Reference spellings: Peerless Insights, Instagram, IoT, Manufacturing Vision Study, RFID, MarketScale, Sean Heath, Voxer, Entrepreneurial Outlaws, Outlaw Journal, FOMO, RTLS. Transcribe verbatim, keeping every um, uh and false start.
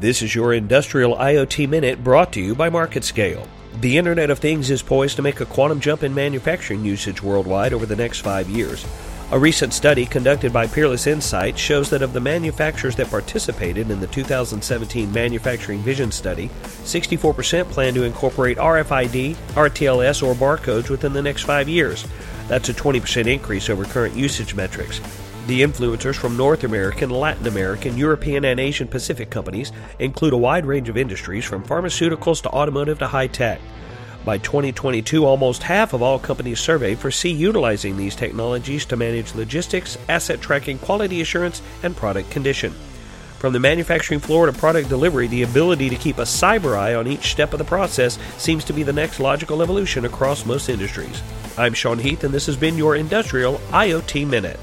This is your Industrial IoT Minute brought to you by MarketScale. The Internet of Things is poised to make a quantum jump in manufacturing usage worldwide over the next five years. A recent study conducted by Peerless Insights shows that of the manufacturers that participated in the two thousand seventeen Manufacturing Vision Study, sixty-four percent plan to incorporate R F I D, R T L S, or barcodes within the next five years. That's a twenty percent increase over current usage metrics. The influencers from North American, Latin American, European, and Asian Pacific companies include a wide range of industries from pharmaceuticals to automotive to high-tech. By twenty twenty-two, almost half of all companies surveyed foresee utilizing these technologies to manage logistics, asset tracking, quality assurance, and product condition. From the manufacturing floor to product delivery, the ability to keep a cyber eye on each step of the process seems to be the next logical evolution across most industries. I'm Sean Heath, and this has been your Industrial IoT Minute.